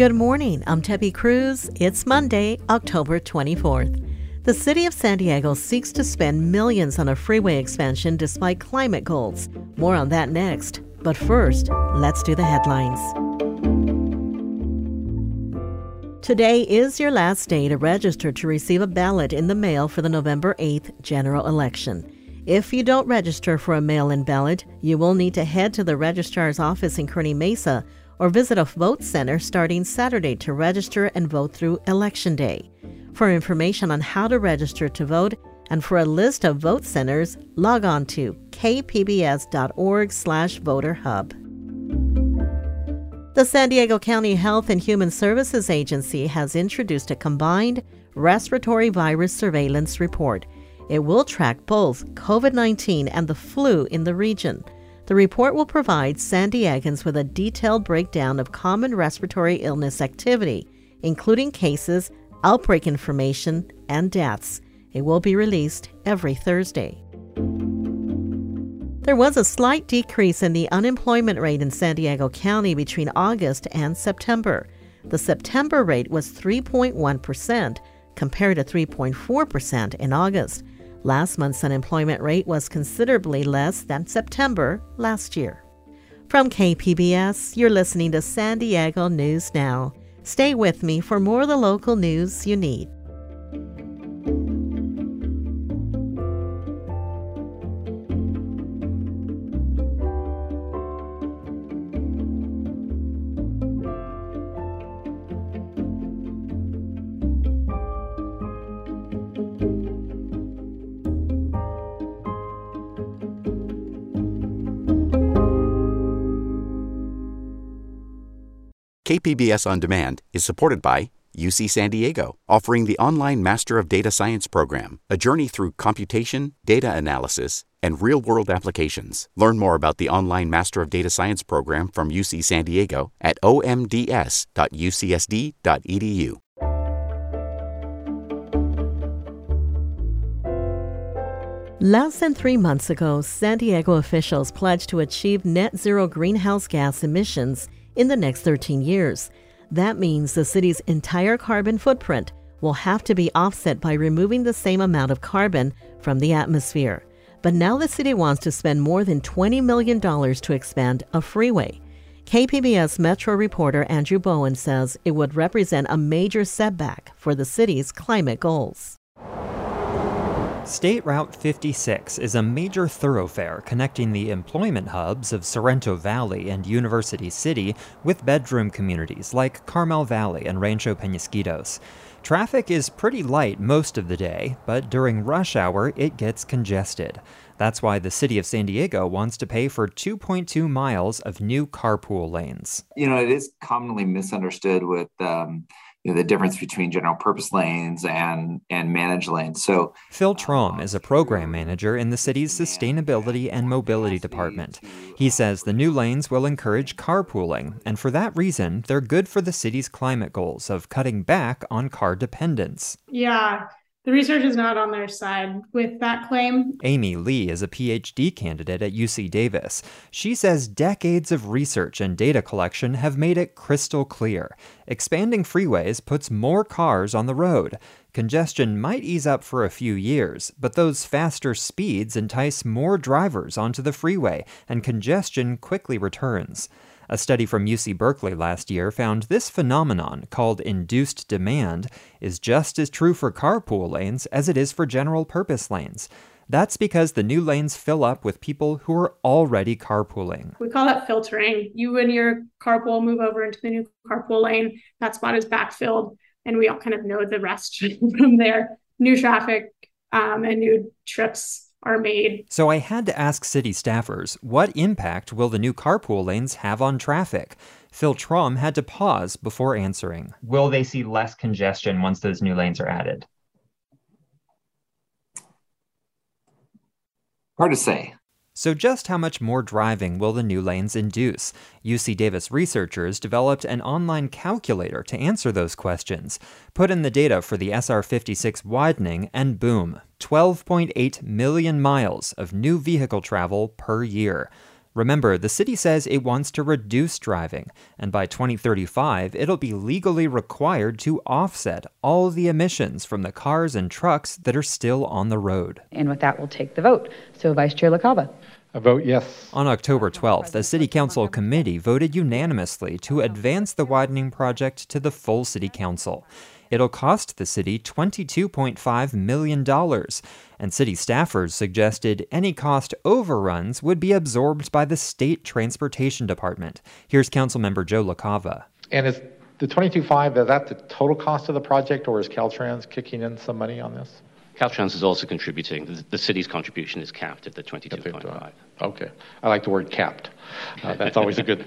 Good morning, I'm Tepe Cruz. It's Monday, October 24th. The city of San Diego seeks to spend millions on a freeway expansion despite climate goals. More on that next. But first, let's do the headlines. Today is your last day to register to receive a ballot in the mail for the November 8th general election. If you don't register for a mail-in ballot, you will need to head to the registrar's office in Kearny Mesa or visit a vote center starting Saturday to register and vote through Election Day. For information on how to register to vote and for a list of vote centers, log on to kpbs.org/voterhub. The San Diego County Health and Human Services Agency has introduced a combined respiratory virus surveillance report. It will track both COVID-19 and the flu in the region. The report will provide San Diegans with a detailed breakdown of common respiratory illness activity, including cases, outbreak information, and deaths. It will be released every Thursday. There was a slight decrease in the unemployment rate in San Diego County between August and September. The September rate was 3.1%, compared to 3.4% in August. Last month's unemployment rate was considerably less than September last year. From KPBS, you're listening to San Diego News Now. Stay with me for more of the local news you need. KPBS On Demand is supported by UC San Diego, offering the online Master of Data Science program, a journey through computation, data analysis, and real-world applications. Learn more about the online Master of Data Science program from UC San Diego at omds.ucsd.edu. Less than 3 months ago, San Diego officials pledged to achieve net zero greenhouse gas emissions in the next 13 years. That means the city's entire carbon footprint will have to be offset by removing the same amount of carbon from the atmosphere. But now the city wants to spend more than $20 million to expand a freeway. KPBS Metro reporter Andrew Bowen says it would represent a major setback for the city's climate goals. State Route 56 is a major thoroughfare connecting the employment hubs of Sorrento Valley and University City with bedroom communities like Carmel Valley and Rancho Peñasquitos. Traffic is pretty light most of the day, but during rush hour it gets congested. That's why the city of San Diego wants to pay for 2.2 miles of new carpool lanes. It is commonly misunderstood with the difference between general purpose lanes and managed lanes. So Phil Trom is a program manager in the city's sustainability and mobility department. He says the new lanes will encourage carpooling, and for that reason, they're good for the city's climate goals of cutting back on car dependence. Yeah. The research is not on their side with that claim. Amy Lee is a PhD candidate at UC Davis. She says decades of research and data collection have made it crystal clear. Expanding freeways puts more cars on the road. Congestion might ease up for a few years, but those faster speeds entice more drivers onto the freeway, and congestion quickly returns. A study from UC Berkeley last year found this phenomenon, called induced demand, is just as true for carpool lanes as it is for general purpose lanes. That's because the new lanes fill up with people who are already carpooling. We call that filtering. You and your carpool move over into the new carpool lane. That spot is backfilled, and we all kind of know the rest from there. New traffic and new trips are made. So I had to ask city staffers, what impact will the new carpool lanes have on traffic? Phil Trom had to pause before answering. Will they see less congestion once those new lanes are added? Hard to say. So just how much more driving will the new lanes induce? UC Davis researchers developed an online calculator to answer those questions. Put in the data for the SR 56 widening and boom, 12.8 million miles of new vehicle travel per year. Remember, the city says it wants to reduce driving, and by 2035, it'll be legally required to offset all the emissions from the cars and trucks that are still on the road. And with that, we'll take the vote. So, Vice Chair LaCava. I vote yes. On October 12th, a City Council committee voted unanimously to advance the widening project to the full City Council. It'll cost the city $22.5 million, and city staffers suggested any cost overruns would be absorbed by the State Transportation Department. Here's Councilmember Joe LaCava. And is the $22.5, is that the total cost of the project, or is Caltrans kicking in some money on this? Caltrans is also contributing. The city's contribution is capped at the 22.5. Okay. I like the word capped. That's always a good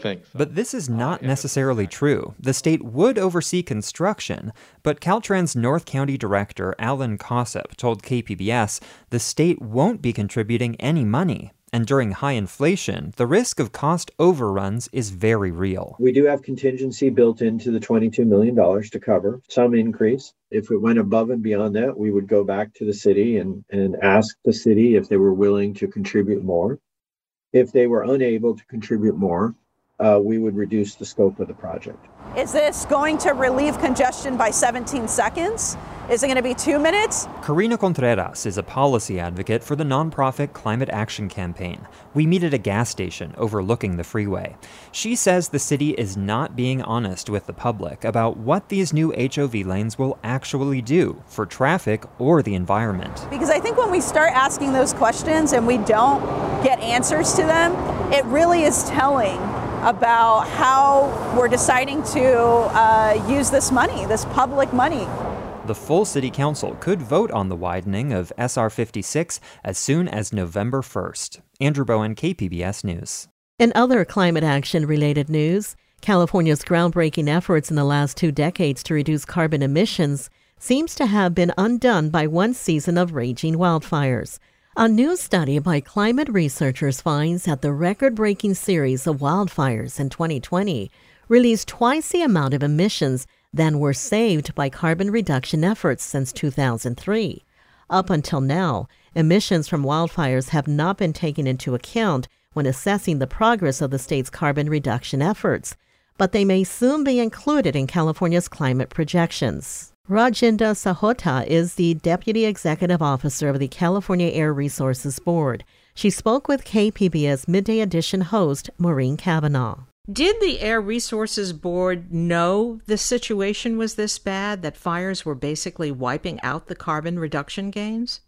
thing. So. But this is not necessarily true. The state would oversee construction, but Caltrans North County Director Alan Kossip told KPBS the state won't be contributing any money. And during high inflation, the risk of cost overruns is very real. We do have contingency built into the $22 million to cover some increase. If it went above and beyond that, we would go back to the city and ask the city if they were willing to contribute more. If they were unable to contribute more, we would reduce the scope of the project. Is this going to relieve congestion by 17 seconds? Is it going to be 2 minutes? Karina Contreras is a policy advocate for the nonprofit Climate Action Campaign. We meet at a gas station overlooking the freeway. She says the city is not being honest with the public about what these new HOV lanes will actually do for traffic or the environment. Because I think when we start asking those questions and we don't get answers to them, it really is telling about how we're deciding to use this money, this public money. The full City Council could vote on the widening of SR 56 as soon as November 1st. Andrew Bowen, KPBS News. In other climate action-related news, California's groundbreaking efforts in the last 2 decades to reduce carbon emissions seems to have been undone by 1 season of raging wildfires. A new study by climate researchers finds that the record-breaking series of wildfires in 2020 released twice the amount of emissions than were saved by carbon reduction efforts since 2003. Up until now, emissions from wildfires have not been taken into account when assessing the progress of the state's carbon reduction efforts, but they may soon be included in California's climate projections. Rajinder Sahota is the Deputy Executive Officer of the California Air Resources Board. She spoke with KPBS Midday Edition host Maureen Kavanaugh. Did the Air Resources Board know the situation was this bad, that fires were basically wiping out the carbon reduction gains?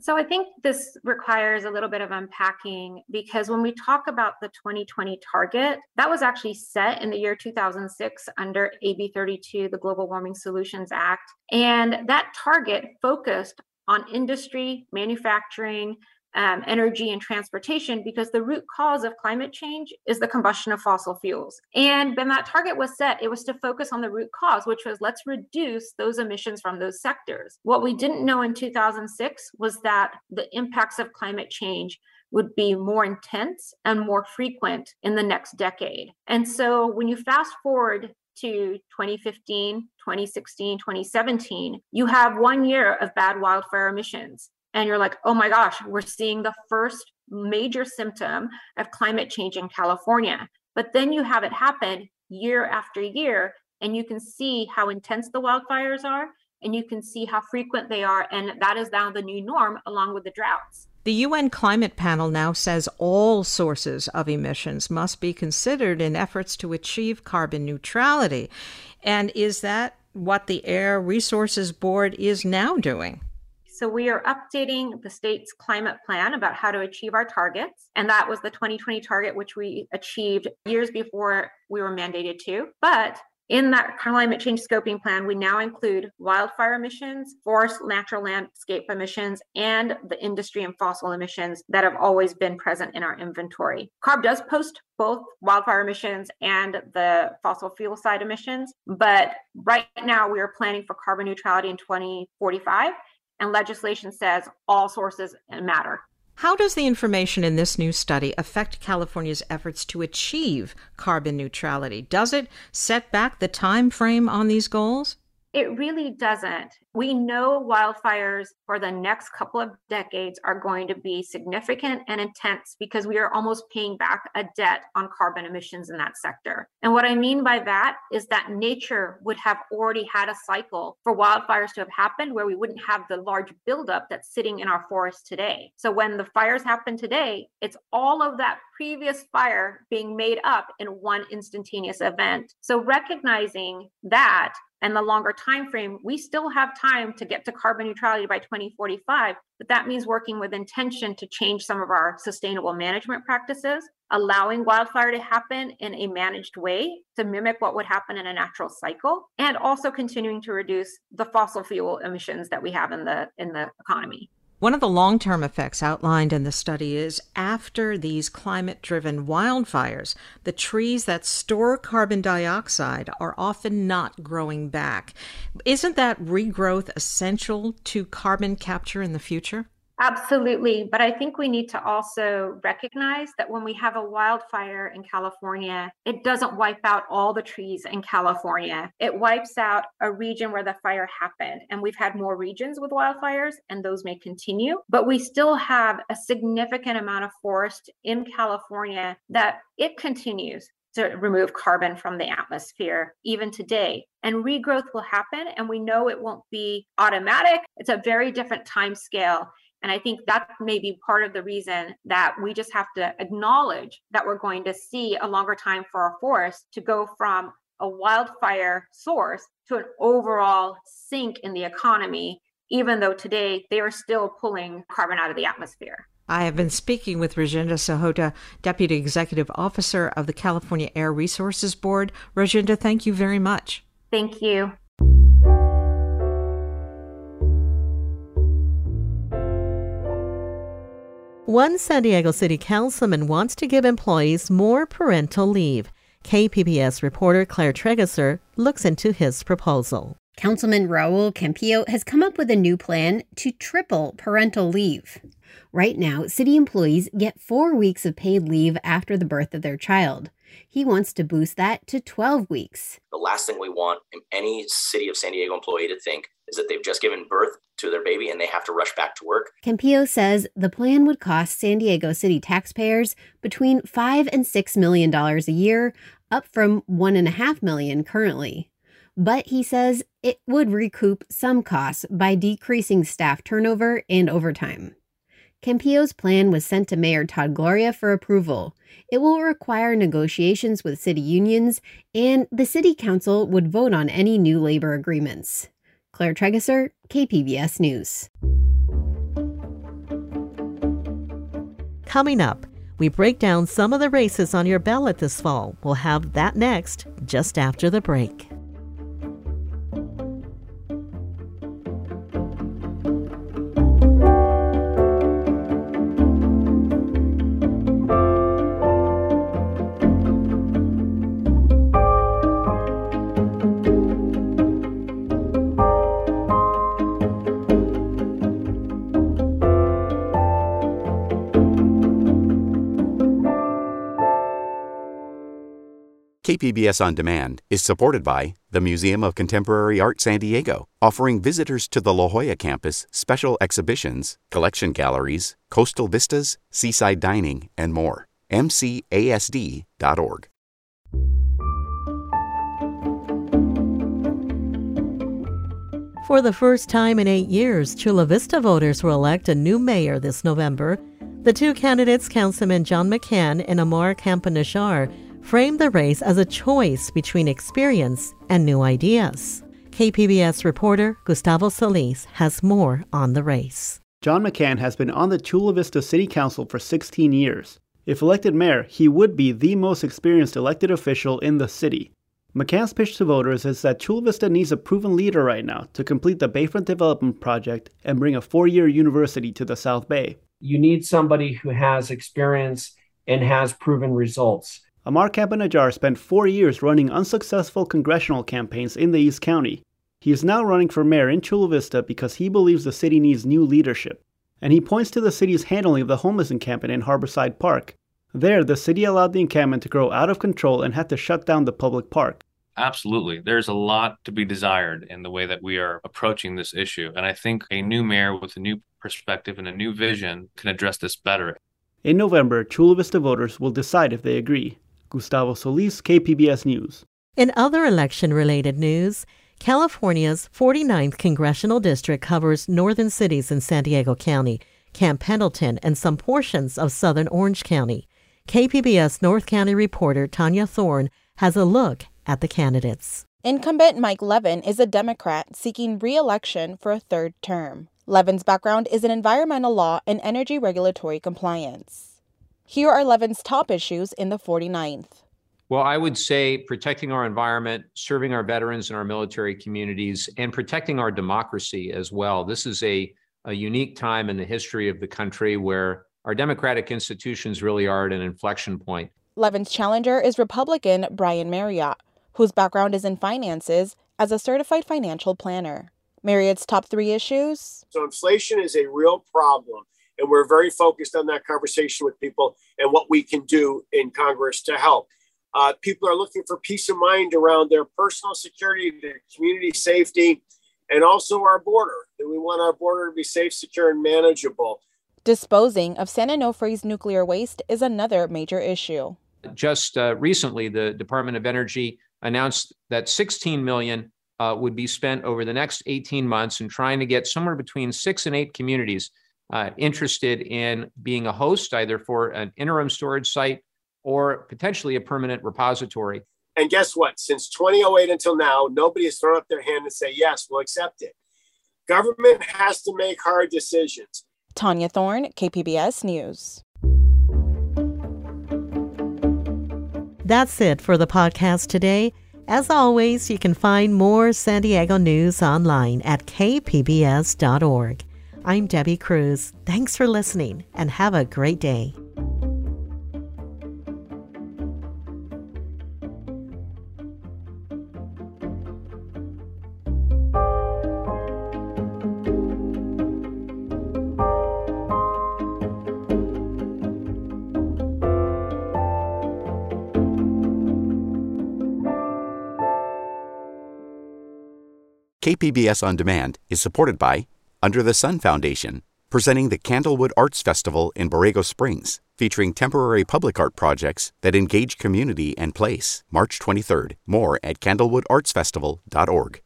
So I think this requires a little bit of unpacking, because when we talk about the 2020 target, that was actually set in the year 2006 under AB 32, the Global Warming Solutions Act. And that target focused on industry, manufacturing, energy and transportation, because the root cause of climate change is the combustion of fossil fuels. And when that target was set, it was to focus on the root cause, which was let's reduce those emissions from those sectors. What we didn't know in 2006 was that the impacts of climate change would be more intense and more frequent in the next decade. And so when you fast forward to 2015, 2016, 2017, you have 1 year of bad wildfire emissions. And you're like, oh my gosh, we're seeing the first major symptom of climate change in California. But then you have it happen year after year, and you can see how intense the wildfires are, and you can see how frequent they are. And that is now the new norm, along with the droughts. The UN climate panel now says all sources of emissions must be considered in efforts to achieve carbon neutrality. And is that what the Air Resources Board is now doing? So we are updating the state's climate plan about how to achieve our targets. And that was the 2020 target, which we achieved years before we were mandated to. But in that climate change scoping plan, we now include wildfire emissions, forest, natural landscape emissions, and the industry and fossil emissions that have always been present in our inventory. CARB does post both wildfire emissions and the fossil fuel side emissions. But right now we are planning for carbon neutrality in 2045. And legislation says all sources matter. How does the information in this new study affect California's efforts to achieve carbon neutrality? Does it set back the time frame on these goals? It really doesn't. We know wildfires for the next couple of decades are going to be significant and intense because we are almost paying back a debt on carbon emissions in that sector. And what I mean by that is that nature would have already had a cycle for wildfires to have happened where we wouldn't have the large buildup that's sitting in our forests today. So when the fires happen today, it's all of that previous fire being made up in one instantaneous event. So recognizing that and the longer time frame, we still have time to get to carbon neutrality by 2045, but that means working with intention to change some of our sustainable management practices, allowing wildfire to happen in a managed way to mimic what would happen in a natural cycle, and also continuing to reduce the fossil fuel emissions that we have in the economy. One of the long-term effects outlined in the study is after these climate-driven wildfires, the trees that store carbon dioxide are often not growing back. Isn't that regrowth essential to carbon capture in the future? Absolutely. But I think we need to also recognize that when we have a wildfire in California, it doesn't wipe out all the trees in California. It wipes out a region where the fire happened. And we've had more regions with wildfires, and those may continue. But we still have a significant amount of forest in California that it continues to remove carbon from the atmosphere, even today. And regrowth will happen, and we know it won't be automatic. It's a very different time scale. And I think that may be part of the reason that we just have to acknowledge that we're going to see a longer time for our forests to go from a wildfire source to an overall sink in the economy, even though today they are still pulling carbon out of the atmosphere. I have been speaking with Rajinder Sahota, Deputy Executive Officer of the California Air Resources Board. Rajinder, thank you very much. Thank you. One San Diego City councilman wants to give employees more parental leave. KPBS reporter Claire Trageser looks into his proposal. Councilman Raul Campillo has come up with a new plan to triple parental leave. Right now, city employees get 4 weeks of paid leave after the birth of their child. He wants to boost that to 12 weeks. The last thing we want any city of San Diego employee to think is that they've just given birth to their baby and they have to rush back to work. Campillo says the plan would cost San Diego City taxpayers between $5 and $6 million a year, up from $1.5 million currently. But he says it would recoup some costs by decreasing staff turnover and overtime. Campillo's plan was sent to Mayor Todd Gloria for approval. It will require negotiations with city unions, and the city council would vote on any new labor agreements. Claire Trageser, KPBS News. Coming up, we break down some of the races on your ballot this fall. We'll have that next, just after the break. KPBS On Demand is supported by the Museum of Contemporary Art San Diego, offering visitors to the La Jolla campus special exhibitions, collection galleries, coastal vistas, seaside dining, and more. MCASD.org. For the first time in 8 years, Chula Vista voters will elect a new mayor this November. The two candidates, Councilman John McCann and Ammar Campa-Najjar, framed the race as a choice between experience and new ideas. KPBS reporter Gustavo Solis has more on the race. John McCann has been on the Chula Vista City Council for 16 years. If elected mayor, he would be the most experienced elected official in the city. McCann's pitch to voters is that Chula Vista needs a proven leader right now to complete the Bayfront Development Project and bring a 4-year university to the South Bay. You need somebody who has experience and has proven results. Ammar Campa-Najjar spent 4 years running unsuccessful congressional campaigns in the East County. He is now running for mayor in Chula Vista because he believes the city needs new leadership. And he points to the city's handling of the homeless encampment in Harborside Park. There, the city allowed the encampment to grow out of control and had to shut down the public park. Absolutely. There's a lot to be desired in the way that we are approaching this issue. And I think a new mayor with a new perspective and a new vision can address this better. In November, Chula Vista voters will decide if they agree. Gustavo Solis, KPBS News. In other election-related news, California's 49th Congressional District covers northern cities in San Diego County, Camp Pendleton, and some portions of southern Orange County. KPBS North County reporter Tanya Thorne has a look at the candidates. Incumbent Mike Levin is a Democrat seeking re-election for a third term. Levin's background is in environmental law and energy regulatory compliance. Here are Levin's top issues in the 49th. Well, I would say protecting our environment, serving our veterans and our military communities, and protecting our democracy as well. This is a unique time in the history of the country where our democratic institutions really are at an inflection point. Levin's challenger is Republican Brian Marriott, whose background is in finances as a certified financial planner. Marriott's top three issues. So inflation is a real problem, and we're very focused on that conversation with people and what we can do in Congress to help. People are looking for peace of mind around their personal security, their community safety, and also our border. And we want our border to be safe, secure, and manageable. Disposing of San Onofre's nuclear waste is another major issue. Just recently, the Department of Energy announced that $16 million would be spent over the next 18 months in trying to get somewhere between 6 and 8 communities interested in being a host, either for an interim storage site or potentially a permanent repository. And guess what? Since 2008 until now, nobody has thrown up their hand and say, yes, we'll accept it. Government has to make hard decisions. Tanya Thorne, KPBS News. That's it for the podcast today. As always, you can find more San Diego news online at kpbs.org. I'm Debbie Cruz. Thanks for listening and have a great day. KPBS On Demand is supported by Under the Sun Foundation, presenting the Candlewood Arts Festival in Borrego Springs, featuring temporary public art projects that engage community and place. March 23rd. More at candlewoodartsfestival.org.